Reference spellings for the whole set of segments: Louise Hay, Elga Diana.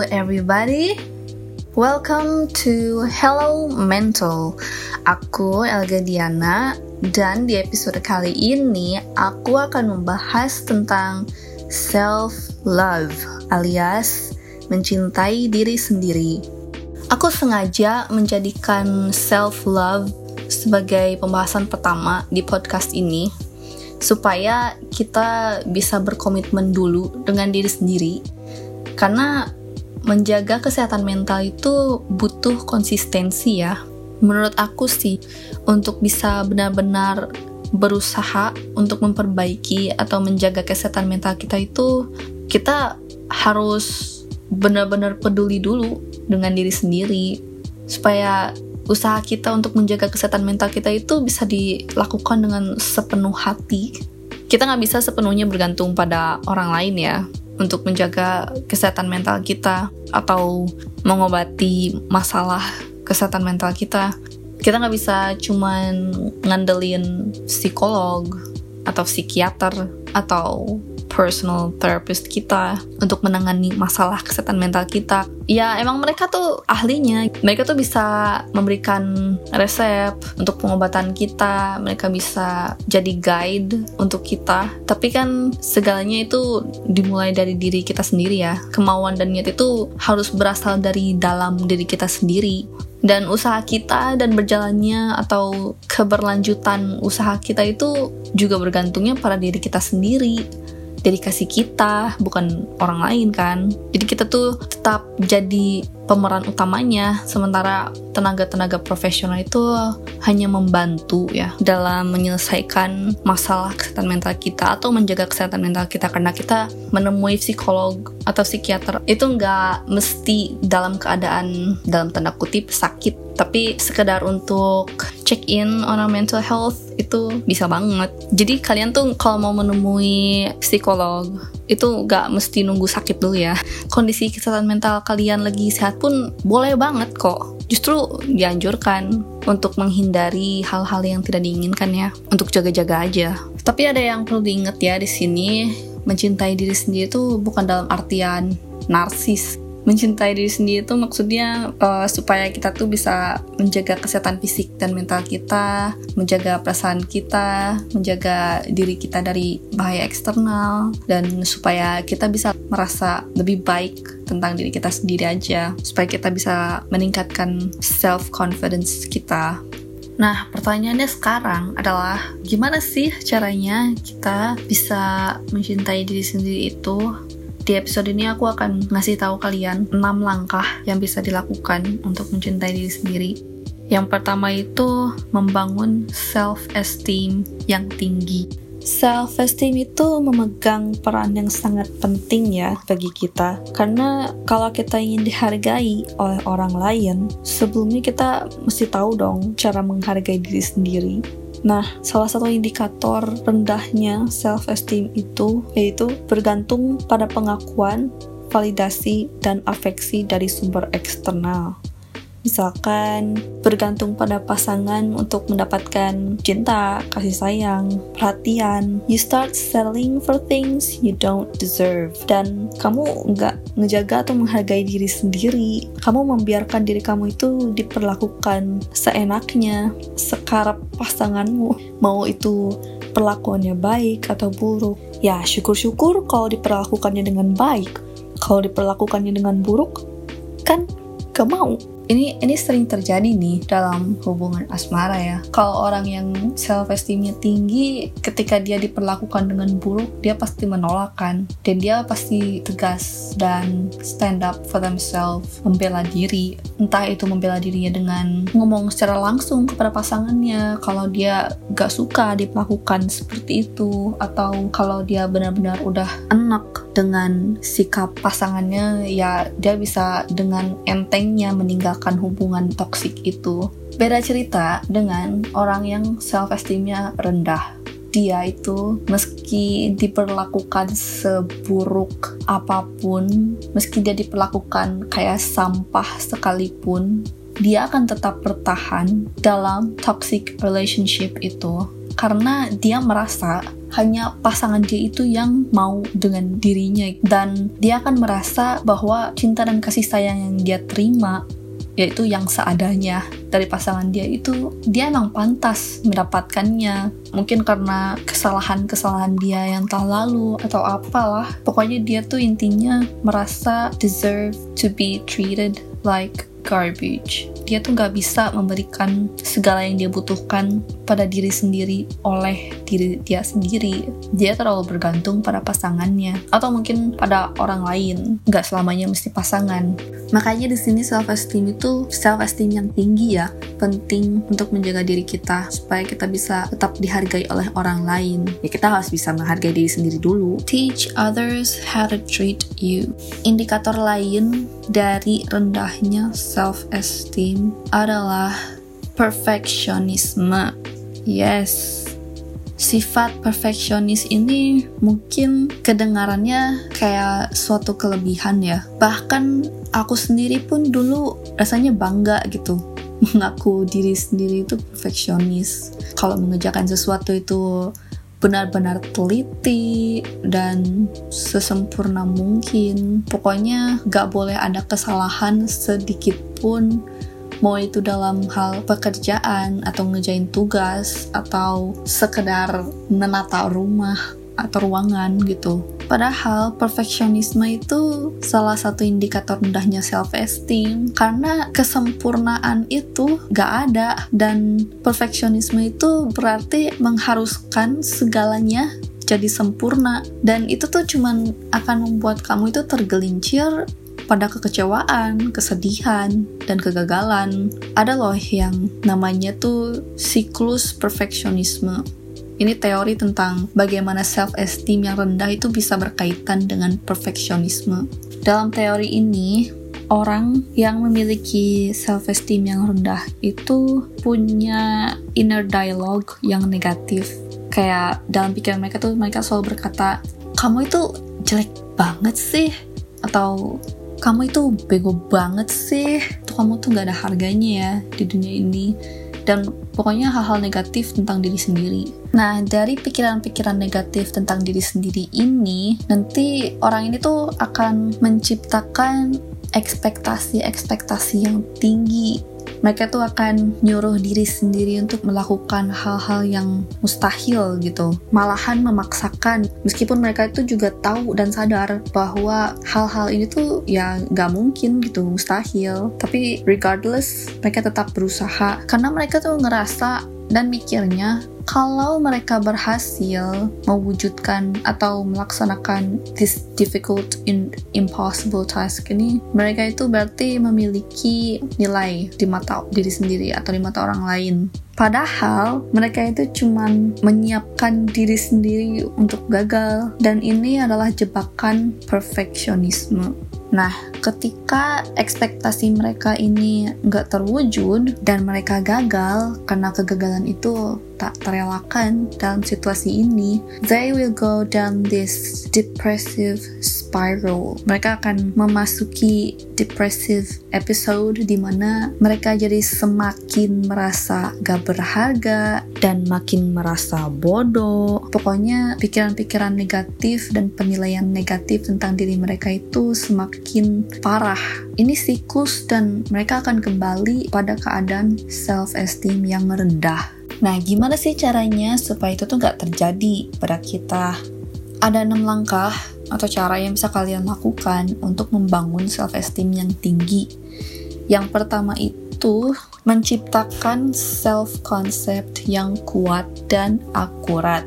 Hello everybody, welcome to Hello Mental. Aku Elga Diana dan di episode kali ini aku akan membahas tentang self love alias mencintai diri sendiri. Aku sengaja menjadikan self love sebagai pembahasan pertama di podcast ini supaya kita bisa berkomitmen dulu dengan diri sendiri. Karena menjaga kesehatan mental itu butuh konsistensi ya. Menurut aku sih, untuk bisa benar-benar berusaha untuk memperbaiki atau menjaga kesehatan mental kita itu, kita harus benar-benar peduli dulu dengan diri sendiri. Supaya usaha kita untuk menjaga kesehatan mental kita itu bisa dilakukan dengan sepenuh hati. Kita nggak bisa sepenuhnya bergantung pada orang lain ya. Untuk menjaga kesehatan mental kita atau mengobati masalah kesehatan mental kita nggak bisa cuman ngandelin psikolog atau psikiater atau personal therapist kita untuk menangani masalah kesehatan mental kita. Ya emang mereka tuh ahlinya, mereka tuh bisa memberikan resep untuk pengobatan kita, mereka bisa jadi guide untuk kita, tapi kan segalanya itu dimulai dari diri kita sendiri ya. Kemauan dan niat itu harus berasal dari dalam diri kita sendiri, dan usaha kita dan berjalannya atau keberlanjutan usaha kita itu juga bergantungnya pada diri kita sendiri, dedikasi kita, bukan orang lain kan. Jadi kita tuh tetap jadi pemeran utamanya, sementara tenaga-tenaga profesional itu hanya membantu ya dalam menyelesaikan masalah kesehatan mental kita atau menjaga kesehatan mental kita. Karena kita menemui psikolog atau psikiater itu nggak mesti dalam keadaan dalam tanda kutip sakit, tapi sekedar untuk check-in on our mental health itu bisa banget. Jadi kalian tuh kalau mau menemui psikolog itu nggak mesti nunggu sakit dulu ya. Kondisi kesehatan mental kalian lagi sehat pun boleh banget kok. Justru dianjurkan untuk menghindari hal-hal yang tidak diinginkan ya. Untuk jaga-jaga aja. Tapi ada yang perlu diingat ya di sini, mencintai diri sendiri itu bukan dalam artian narsis. Mencintai diri sendiri itu maksudnya supaya kita tuh bisa menjaga kesehatan fisik dan mental kita, menjaga perasaan kita, menjaga diri kita dari bahaya eksternal, dan supaya kita bisa merasa lebih baik tentang diri kita sendiri aja, supaya kita bisa meningkatkan self-confidence kita. Nah, pertanyaannya sekarang adalah gimana sih caranya kita bisa mencintai diri sendiri itu? Di episode ini aku akan ngasih tahu kalian 6 langkah yang bisa dilakukan untuk mencintai diri sendiri. Yang pertama itu membangun self-esteem yang tinggi. Self-esteem itu memegang peran yang sangat penting ya bagi kita. Karena kalau kita ingin dihargai oleh orang lain, sebelumnya kita mesti tahu dong cara menghargai diri sendiri. Nah, salah satu indikator rendahnya self-esteem itu yaitu bergantung pada pengakuan, validasi, dan afeksi dari sumber eksternal. Misalkan, bergantung pada pasangan untuk mendapatkan cinta, kasih sayang, perhatian. You start settling for things you don't deserve. Dan kamu nggak ngejaga atau menghargai diri sendiri. Kamu membiarkan diri kamu itu diperlakukan seenaknya, sekarap pasanganmu. Mau itu perlakuannya baik atau buruk. Ya, syukur-syukur kalau diperlakukannya dengan baik. Kalau diperlakukannya dengan buruk, kan nggak mau. Ini sering terjadi nih dalam hubungan asmara ya. Kalau orang yang self-esteemnya tinggi, ketika dia diperlakukan dengan buruk, dia pasti menolak kan. Dan dia pasti tegas dan stand up for themselves, membela diri. Entah itu membela dirinya dengan ngomong secara langsung kepada pasangannya, kalau dia gak suka diperlakukan seperti itu, atau kalau dia benar-benar udah enak dengan sikap pasangannya, ya dia bisa dengan entengnya meninggalkan hubungan toksik itu. Beda cerita dengan orang yang self-esteemnya rendah. Dia itu meski diperlakukan seburuk apapun, meski dia diperlakukan kayak sampah sekalipun, dia akan tetap bertahan dalam toxic relationship itu karena dia merasa hanya pasangan dia itu yang mau dengan dirinya, dan dia akan merasa bahwa cinta dan kasih sayang yang dia terima, yaitu yang seadanya dari pasangan dia itu, dia emang pantas mendapatkannya. Mungkin karena kesalahan-kesalahan dia yang telah lalu atau apalah, pokoknya dia tuh intinya merasa deserve to be treated like garbage. Dia tuh gak bisa memberikan segala yang dia butuhkan pada diri sendiri oleh diri dia sendiri. Dia terlalu bergantung pada pasangannya atau mungkin pada orang lain. Gak selamanya mesti pasangan. Makanya di sini self-esteem itu self-esteem yang tinggi ya. Penting untuk menjaga diri kita supaya kita bisa tetap dihargai oleh orang lain. Ya kita harus bisa menghargai diri sendiri dulu. Teach others how to treat you. Indikator lain dari rendahnya self-esteem adalah perfeksionisme. Yes. Sifat perfeksionis ini mungkin kedengarannya kayak suatu kelebihan ya. Bahkan aku sendiri pun dulu rasanya bangga gitu mengaku diri sendiri itu perfeksionis. Kalau mengerjakan sesuatu itu benar-benar teliti dan sesempurna mungkin. Pokoknya gak boleh ada kesalahan sedikit pun, mau itu dalam hal pekerjaan atau ngejain tugas atau sekedar menata rumah atau ruangan gitu. Padahal perfeksionisme itu salah satu indikator rendahnya self-esteem, karena kesempurnaan itu gak ada, dan perfeksionisme itu berarti mengharuskan segalanya jadi sempurna, dan itu tuh cuman akan membuat kamu itu tergelincir pada kekecewaan, kesedihan, dan kegagalan. Ada loh yang namanya tuh siklus perfeksionisme. Ini teori tentang bagaimana self-esteem yang rendah itu bisa berkaitan dengan perfeksionisme. Dalam teori ini, orang yang memiliki self-esteem yang rendah itu punya inner dialogue yang negatif. Kayak dalam pikiran mereka tuh, mereka selalu berkata, "Kamu itu jelek banget sih," atau "Kamu itu bego banget sih, kamu tuh gak ada harganya ya di dunia ini," dan pokoknya hal-hal negatif tentang diri sendiri. Nah, dari pikiran-pikiran negatif tentang diri sendiri ini, nanti orang ini tuh akan menciptakan ekspektasi-ekspektasi yang tinggi. Mereka tuh akan nyuruh diri sendiri untuk melakukan hal-hal yang mustahil gitu, malahan memaksakan, meskipun mereka itu juga tahu dan sadar bahwa hal-hal ini tuh ya gak mungkin gitu, mustahil, tapi regardless mereka tetap berusaha, karena mereka tuh ngerasa dan mikirnya kalau mereka berhasil mewujudkan atau melaksanakan this difficult and impossible task ini, mereka itu berarti memiliki nilai di mata diri sendiri atau di mata orang lain. Padahal mereka itu cuman menyiapkan diri sendiri untuk gagal, dan ini adalah jebakan perfeksionisme. Nah, ketika ekspektasi mereka ini nggak terwujud dan mereka gagal karena kegagalan itu tak terelakkan dalam situasi ini, they will go down this depressive spiral. Mereka akan memasuki depressive episode di mana mereka jadi semakin merasa gak berharga dan makin merasa bodoh. Pokoknya pikiran-pikiran negatif dan penilaian negatif tentang diri mereka itu semakin parah. Ini siklus, dan mereka akan kembali pada keadaan self-esteem yang rendah. Nah, gimana sih caranya supaya itu tuh gak terjadi pada kita? Ada 6 langkah atau cara yang bisa kalian lakukan untuk membangun self-esteem yang tinggi. Yang pertama itu menciptakan self-concept yang kuat dan akurat.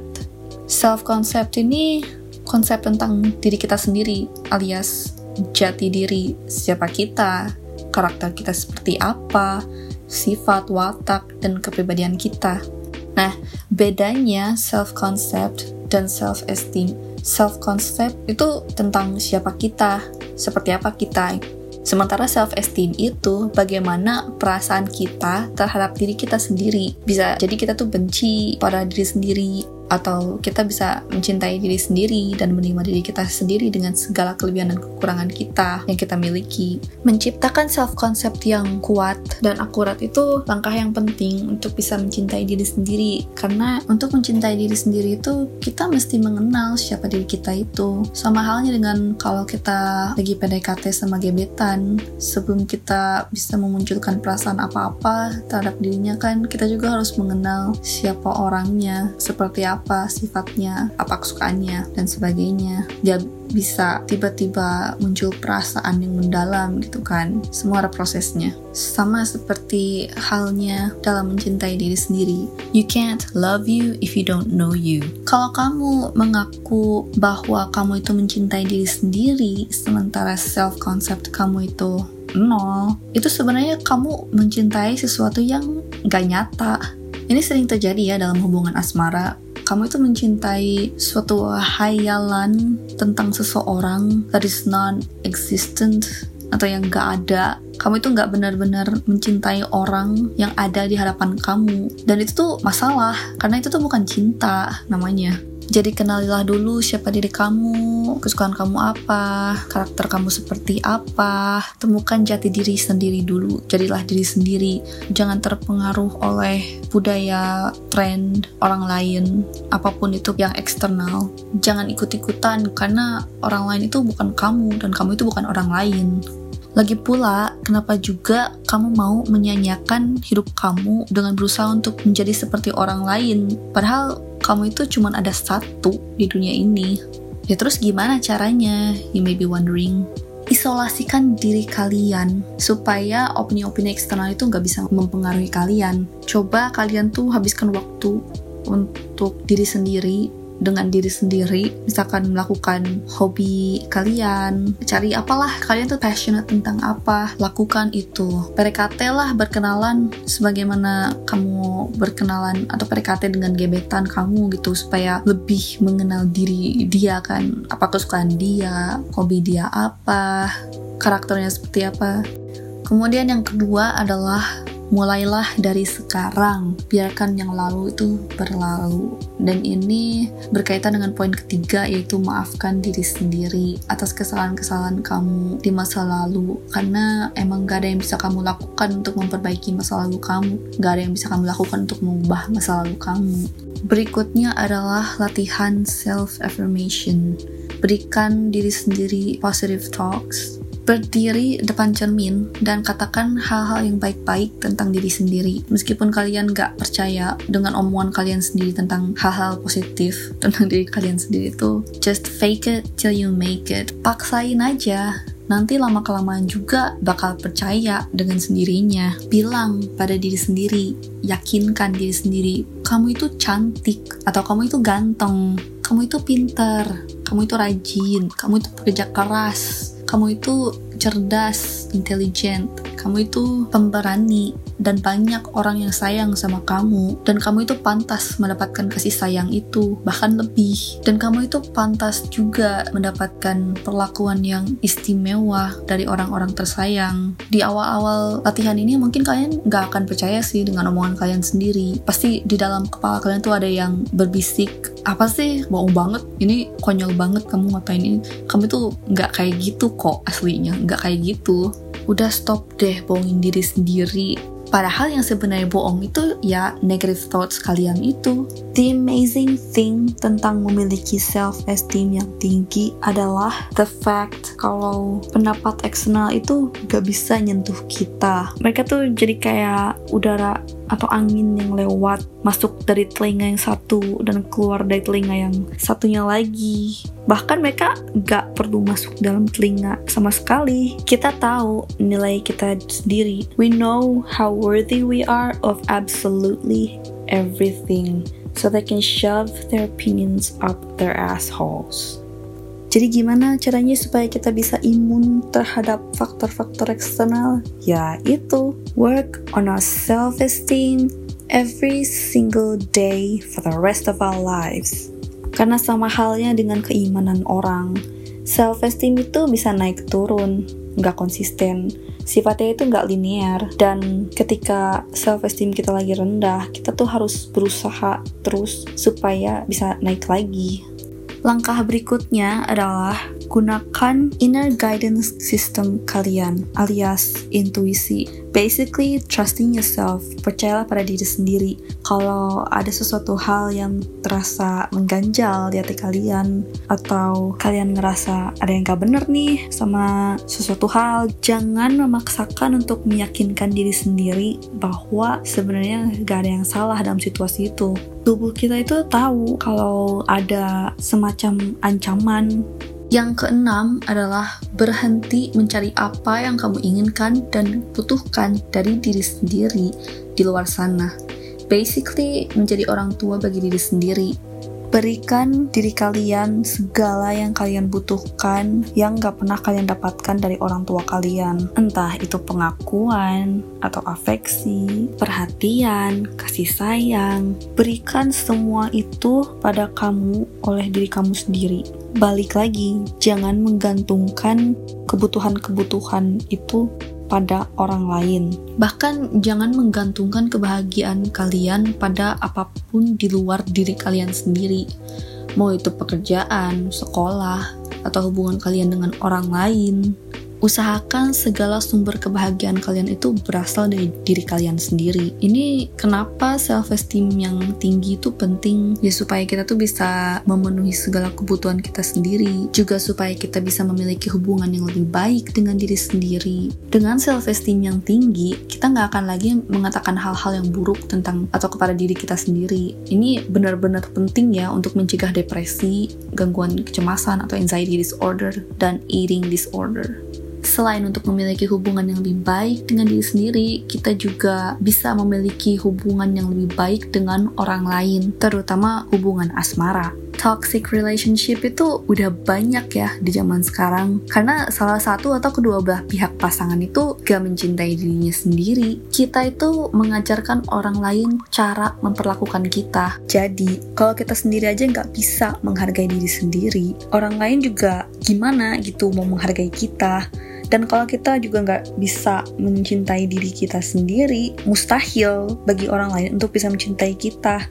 Self-concept ini konsep tentang diri kita sendiri, alias jati diri, siapa kita, karakter kita seperti apa, sifat, watak, dan kepribadian kita. Nah, bedanya self-concept dan self-esteem. Self-concept itu tentang siapa kita, seperti apa kita. Sementara self-esteem itu bagaimana perasaan kita terhadap diri kita sendiri. Bisa jadi kita tuh benci pada diri sendiri, atau kita bisa mencintai diri sendiri dan menerima diri kita sendiri dengan segala kelebihan dan kekurangan kita yang kita miliki. Menciptakan self-concept yang kuat dan akurat itu langkah yang penting untuk bisa mencintai diri sendiri, karena untuk mencintai diri sendiri itu kita mesti mengenal siapa diri kita itu. Sama halnya dengan kalau kita lagi PDKT sama gebetan, sebelum kita bisa memunculkan perasaan apa-apa terhadap dirinya kan, kita juga harus mengenal siapa orangnya, seperti apa sifatnya, apa kesukaannya, dan sebagainya. Dia bisa tiba-tiba muncul perasaan yang mendalam gitu kan. Semua ada prosesnya. Sama seperti halnya dalam mencintai diri sendiri. You can't love you if you don't know you. Kalau kamu mengaku bahwa kamu itu mencintai diri sendiri, sementara self-concept kamu itu nol, itu sebenarnya kamu mencintai sesuatu yang gak nyata. Ini sering terjadi ya dalam hubungan asmara. Kamu itu mencintai suatu hayalan tentang seseorang that is non-existent atau yang gak ada. Kamu itu gak benar-benar mencintai orang yang ada di hadapan kamu. Dan itu tuh masalah, karena itu tuh bukan cinta namanya. Jadi kenalilah dulu siapa diri kamu, kesukaan kamu apa, karakter kamu seperti apa. Temukan jati diri sendiri dulu, jadilah diri sendiri. Jangan terpengaruh oleh budaya, tren, orang lain, apapun itu yang eksternal. Jangan ikut-ikutan, karena orang lain itu bukan kamu, dan kamu itu bukan orang lain. Lagi pula, kenapa juga kamu mau menyanyiakan hidup kamu dengan berusaha untuk menjadi seperti orang lain? Padahal kamu itu cuma ada satu di dunia ini. Ya terus gimana caranya? You may be wondering. Isolasikan diri kalian supaya opini-opini eksternal itu nggak bisa mempengaruhi kalian. Coba kalian tuh habiskan waktu untuk diri sendiri, dengan diri sendiri, misalkan melakukan hobi kalian, cari apalah, kalian tuh passionate tentang apa, lakukan itu. PDKT lah, berkenalan sebagaimana kamu berkenalan atau PDKT dengan gebetan kamu gitu, supaya lebih mengenal diri dia kan, apa kesukaan dia, hobi dia apa, karakternya seperti apa. Kemudian yang kedua adalah mulailah dari sekarang, biarkan yang lalu itu berlalu. Dan ini berkaitan dengan poin ketiga, yaitu maafkan diri sendiri atas kesalahan-kesalahan kamu di masa lalu, karena emang gak ada yang bisa kamu lakukan untuk memperbaiki masa lalu kamu, gak ada yang bisa kamu lakukan untuk mengubah masa lalu kamu. Berikutnya adalah latihan self-affirmation. Berikan diri sendiri positive talks. Berdiri depan cermin dan katakan hal-hal yang baik-baik tentang diri sendiri. Meskipun kalian gak percaya dengan omongan kalian sendiri tentang hal-hal positif tentang diri kalian sendiri itu, just fake it till you make it. Paksain aja, nanti lama-kelamaan juga bakal percaya dengan sendirinya. Bilang pada diri sendiri, yakinkan diri sendiri, kamu itu cantik, atau kamu itu ganteng, kamu itu pintar, kamu itu rajin, kamu itu pekerja keras, kamu itu cerdas, intelijen, kamu itu pemberani, dan banyak orang yang sayang sama kamu, dan kamu itu pantas mendapatkan kasih sayang itu, bahkan lebih, dan kamu itu pantas juga mendapatkan perlakuan yang istimewa dari orang-orang tersayang. Di awal-awal latihan ini mungkin kalian gak akan percaya sih dengan omongan kalian sendiri, pasti di dalam kepala kalian tuh ada yang berbisik, apa sih, bohong banget, ini konyol banget kamu ngatain ini, kamu tuh gak kayak gitu kok aslinya, gak kayak gitu. Udah stop deh bohongin diri sendiri, padahal yang sebenarnya bohong itu ya negative thoughts kalian itu. The amazing thing tentang memiliki self-esteem yang tinggi adalah the fact kalau pendapat eksternal itu gak bisa nyentuh kita. Mereka tuh jadi kayak udara atau angin yang lewat, masuk dari telinga yang satu dan keluar dari telinga yang satunya lagi. Bahkan mereka gak perlu masuk dalam telinga sama sekali. Kita tahu nilai kita sendiri. We know how worthy we are of absolutely everything, so they can shove their opinions up their assholes. Jadi gimana caranya supaya kita bisa imun terhadap faktor-faktor eksternal? Ya itu, work on our self-esteem every single day for the rest of our lives. Karena sama halnya dengan keimanan orang, self-esteem itu bisa naik turun. nggak konsisten, sifatnya itu nggak linear. Dan ketika self-esteem kita lagi rendah, kita tuh harus berusaha terus supaya bisa naik lagi. Langkah berikutnya adalah gunakan inner guidance system kalian, alias intuisi. Basically, trusting yourself. Percayalah pada diri sendiri. Kalau ada sesuatu hal yang terasa mengganjal di hati kalian, atau kalian ngerasa ada yang gak bener nih sama sesuatu hal, jangan memaksakan untuk meyakinkan diri sendiri bahwa sebenarnya gak ada yang salah dalam situasi itu. Tubuh kita itu tahu kalau ada semacam ancaman. Yang keenam adalah berhenti mencari apa yang kamu inginkan dan butuhkan dari diri sendiri di luar sana. Basically, menjadi orang tua bagi diri sendiri. Berikan diri kalian segala yang kalian butuhkan yang gak pernah kalian dapatkan dari orang tua kalian. Entah itu pengakuan, atau afeksi, perhatian, kasih sayang. Berikan semua itu pada kamu oleh diri kamu sendiri. Balik lagi, jangan menggantungkan kebutuhan-kebutuhan itu pada orang lain. Bahkan jangan menggantungkan kebahagiaan kalian pada apapun di luar diri kalian sendiri. Mau itu pekerjaan, sekolah, atau hubungan kalian dengan orang lain. Usahakan segala sumber kebahagiaan kalian itu berasal dari diri kalian sendiri. Ini kenapa self-esteem yang tinggi itu penting, ya supaya kita tuh bisa memenuhi segala kebutuhan kita sendiri, juga supaya kita bisa memiliki hubungan yang lebih baik dengan diri sendiri. Dengan self-esteem yang tinggi, kita nggak akan lagi mengatakan hal-hal yang buruk tentang atau kepada diri kita sendiri. Ini benar-benar penting ya untuk mencegah depresi, gangguan kecemasan atau anxiety disorder, dan eating disorder. Selain untuk memiliki hubungan yang lebih baik dengan diri sendiri, kita juga bisa memiliki hubungan yang lebih baik dengan orang lain, terutama hubungan asmara. Toxic relationship itu udah banyak ya di zaman sekarang, karena salah satu atau kedua belah pihak pasangan itu gak mencintai dirinya sendiri. Kita itu mengajarkan orang lain cara memperlakukan kita. Jadi, kalau kita sendiri aja gak bisa menghargai diri sendiri, orang lain juga gimana gitu mau menghargai kita. Dan kalau kita juga nggak bisa mencintai diri kita sendiri, mustahil bagi orang lain untuk bisa mencintai kita.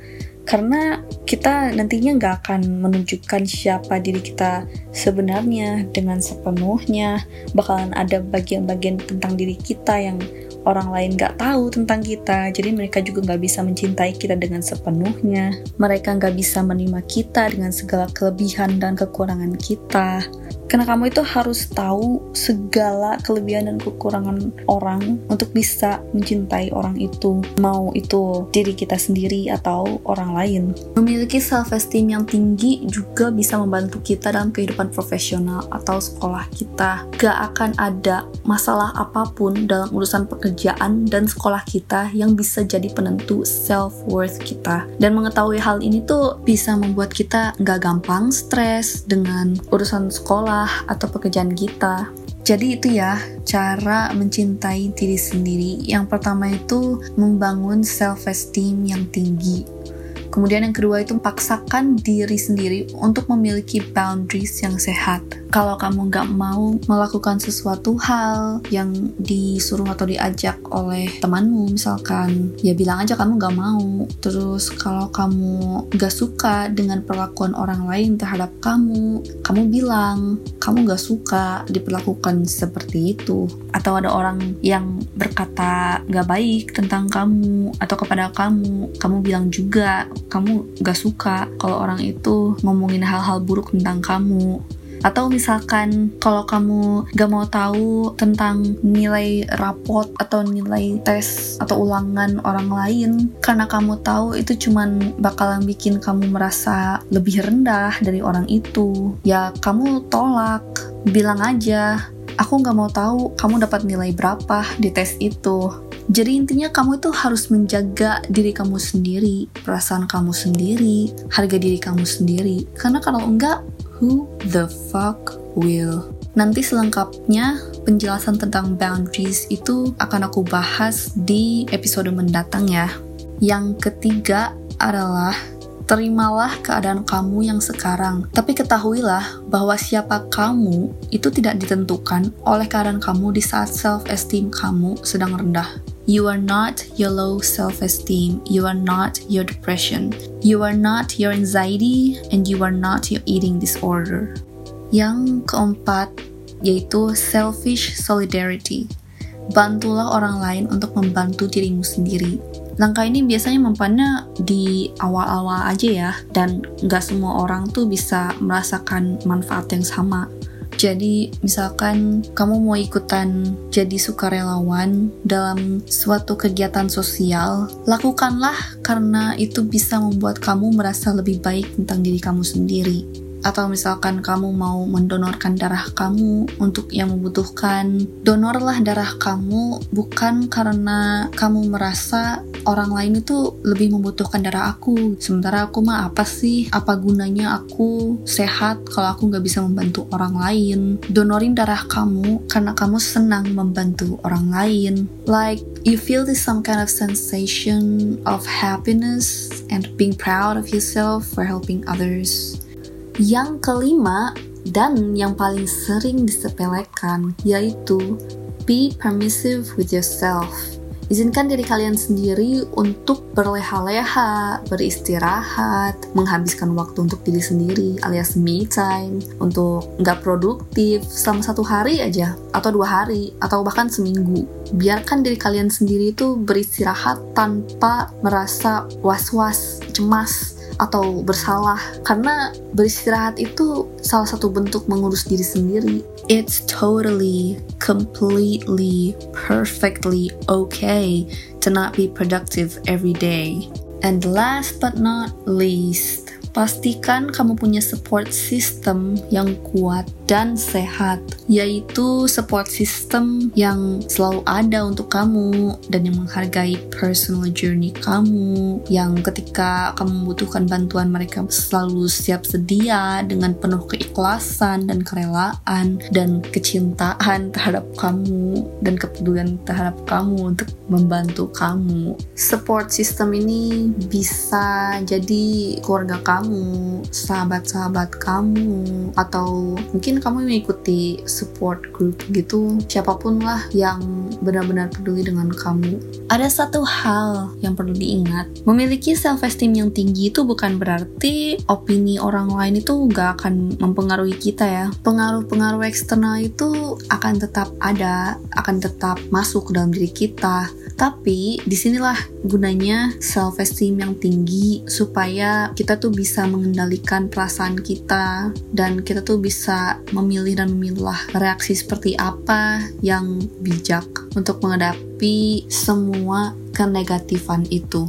Karena kita nantinya nggak akan menunjukkan siapa diri kita sebenarnya dengan sepenuhnya. Bakalan ada bagian-bagian tentang diri kita yang orang lain nggak tahu tentang kita. Jadi mereka juga nggak bisa mencintai kita dengan sepenuhnya. Mereka nggak bisa menerima kita dengan segala kelebihan dan kekurangan kita. Karena kamu itu harus tahu segala kelebihan dan kekurangan orang untuk bisa mencintai orang itu, mau itu diri kita sendiri atau orang lain. Memiliki self-esteem yang tinggi juga bisa membantu kita dalam kehidupan profesional atau sekolah kita. Gak akan ada masalah apapun dalam urusan pekerjaan dan sekolah kita yang bisa jadi penentu self-worth kita. Dan mengetahui hal ini tuh bisa membuat kita gak gampang stres dengan urusan sekolah atau pekerjaan kita. Jadi itu ya cara mencintai diri sendiri. Yang pertama itu membangun self-esteem yang tinggi. Kemudian yang kedua itu paksakan diri sendiri untuk memiliki boundaries yang sehat. Kalau kamu nggak mau melakukan sesuatu hal yang disuruh atau diajak oleh temanmu misalkan, ya bilang aja kamu nggak mau. Terus kalau kamu nggak suka dengan perlakuan orang lain terhadap kamu bilang kamu nggak suka diperlakukan seperti itu. Atau ada orang yang berkata nggak baik tentang kamu atau kepada kamu bilang juga kamu nggak suka kalau orang itu ngomongin hal-hal buruk tentang kamu. Atau misalkan kalau kamu gak mau tahu tentang nilai rapot atau nilai tes atau ulangan orang lain karena kamu tahu itu cuman bakalan bikin kamu merasa lebih rendah dari orang itu, ya kamu tolak, bilang aja aku gak mau tahu kamu dapat nilai berapa di tes itu. Jadi intinya kamu itu harus menjaga diri kamu sendiri, perasaan kamu sendiri, harga diri kamu sendiri. Karena kalau enggak, who the fuck will? Nanti selengkapnya penjelasan tentang boundaries itu akan aku bahas di episode mendatang ya. Yang ketiga adalah Terimalah keadaan kamu yang sekarang, tapi ketahuilah bahwa siapa kamu itu tidak ditentukan oleh keadaan kamu di saat self-esteem kamu sedang rendah. You are not your low self-esteem, you are not your depression, you are not your anxiety, and you are not your eating disorder. Yang keempat, yaitu selfish solidarity. Bantulah orang lain untuk membantu dirimu sendiri. Langkah ini biasanya mempannya di awal-awal aja ya, dan nggak semua orang tuh bisa merasakan manfaat yang sama. Jadi misalkan kamu mau ikutan jadi sukarelawan dalam suatu kegiatan sosial, lakukanlah karena itu bisa membuat kamu merasa lebih baik tentang diri kamu sendiri. Atau misalkan kamu mau mendonorkan darah kamu untuk yang membutuhkan, donorlah darah kamu bukan karena kamu merasa orang lain itu lebih membutuhkan darah aku, sementara aku mah apa sih, apa gunanya aku sehat kalau aku nggak bisa membantu orang lain. Donorin darah kamu karena kamu senang membantu orang lain. Like, you feel this some kind of sensation of happiness and being proud of yourself for helping others. Yang kelima, dan yang paling sering disepelekan, yaitu be permissive with yourself. Izinkan diri kalian sendiri untuk berleha-leha, beristirahat, menghabiskan waktu untuk diri sendiri alias me time, untuk nggak produktif selama 1 hari aja, atau 2 hari, atau bahkan seminggu. Biarkan diri kalian sendiri itu beristirahat tanpa merasa was-was, cemas, atau bersalah, karena beristirahat itu salah satu bentuk mengurus diri sendiri. It's totally, completely, perfectly okay to not be productive every day. And last but not least, pastikan kamu punya support system yang kuat dan sehat, yaitu support system yang selalu ada untuk kamu dan yang menghargai personal journey kamu, yang ketika kamu membutuhkan bantuan mereka selalu siap sedia dengan penuh keikhlasan dan kerelaan dan kecintaan terhadap kamu dan kepedulian terhadap kamu untuk membantu kamu. Support system ini bisa jadi keluarga kamu, sahabat-sahabat kamu, atau mungkin kamu mengikuti support group gitu, siapapun lah yang benar-benar peduli dengan kamu. Ada satu hal yang perlu diingat, memiliki self-esteem yang tinggi itu bukan berarti opini orang lain itu gak akan mempengaruhi kita ya. Pengaruh-pengaruh eksternal itu akan tetap ada, akan tetap masuk ke dalam diri kita. Tapi disinilah gunanya self-esteem yang tinggi, supaya kita tuh bisa mengendalikan perasaan kita dan kita tuh bisa memilih dan memilah reaksi seperti apa yang bijak untuk menghadapi semua kenegatifan itu.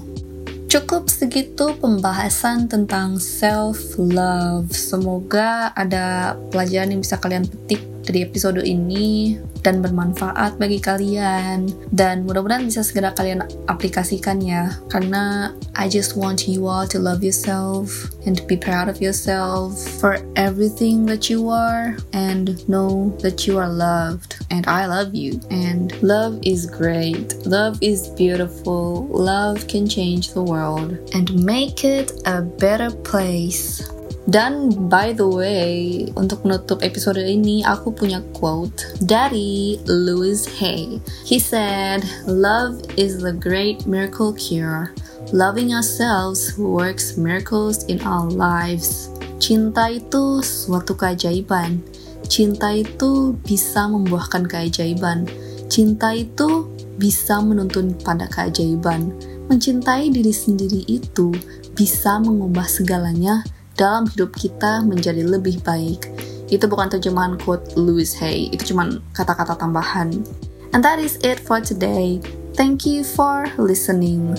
Cukup segitu pembahasan tentang self-love. Semoga ada pelajaran yang bisa kalian petik dari episode ini dan bermanfaat bagi kalian, dan mudah-mudahan bisa segera kalian aplikasikan ya, karena I just want you all to love yourself and be proud of yourself for everything that you are, and know that you are loved and I love you, and love is great, love is beautiful, love can change the world and make it a better place. Dan by the way, untuk menutup episode ini, aku punya quote dari Louise Hay. He said, "Love is the great miracle cure. Loving ourselves works miracles in our lives." Cinta itu suatu keajaiban. Cinta itu bisa membuahkan keajaiban. Cinta itu bisa menuntun pada keajaiban. Mencintai diri sendiri itu bisa mengubah segalanya dalam hidup kita menjadi lebih baik. Itu bukan terjemahan quote Louise Hay, itu cuma kata-kata tambahan. And that is it for today. Thank you for listening.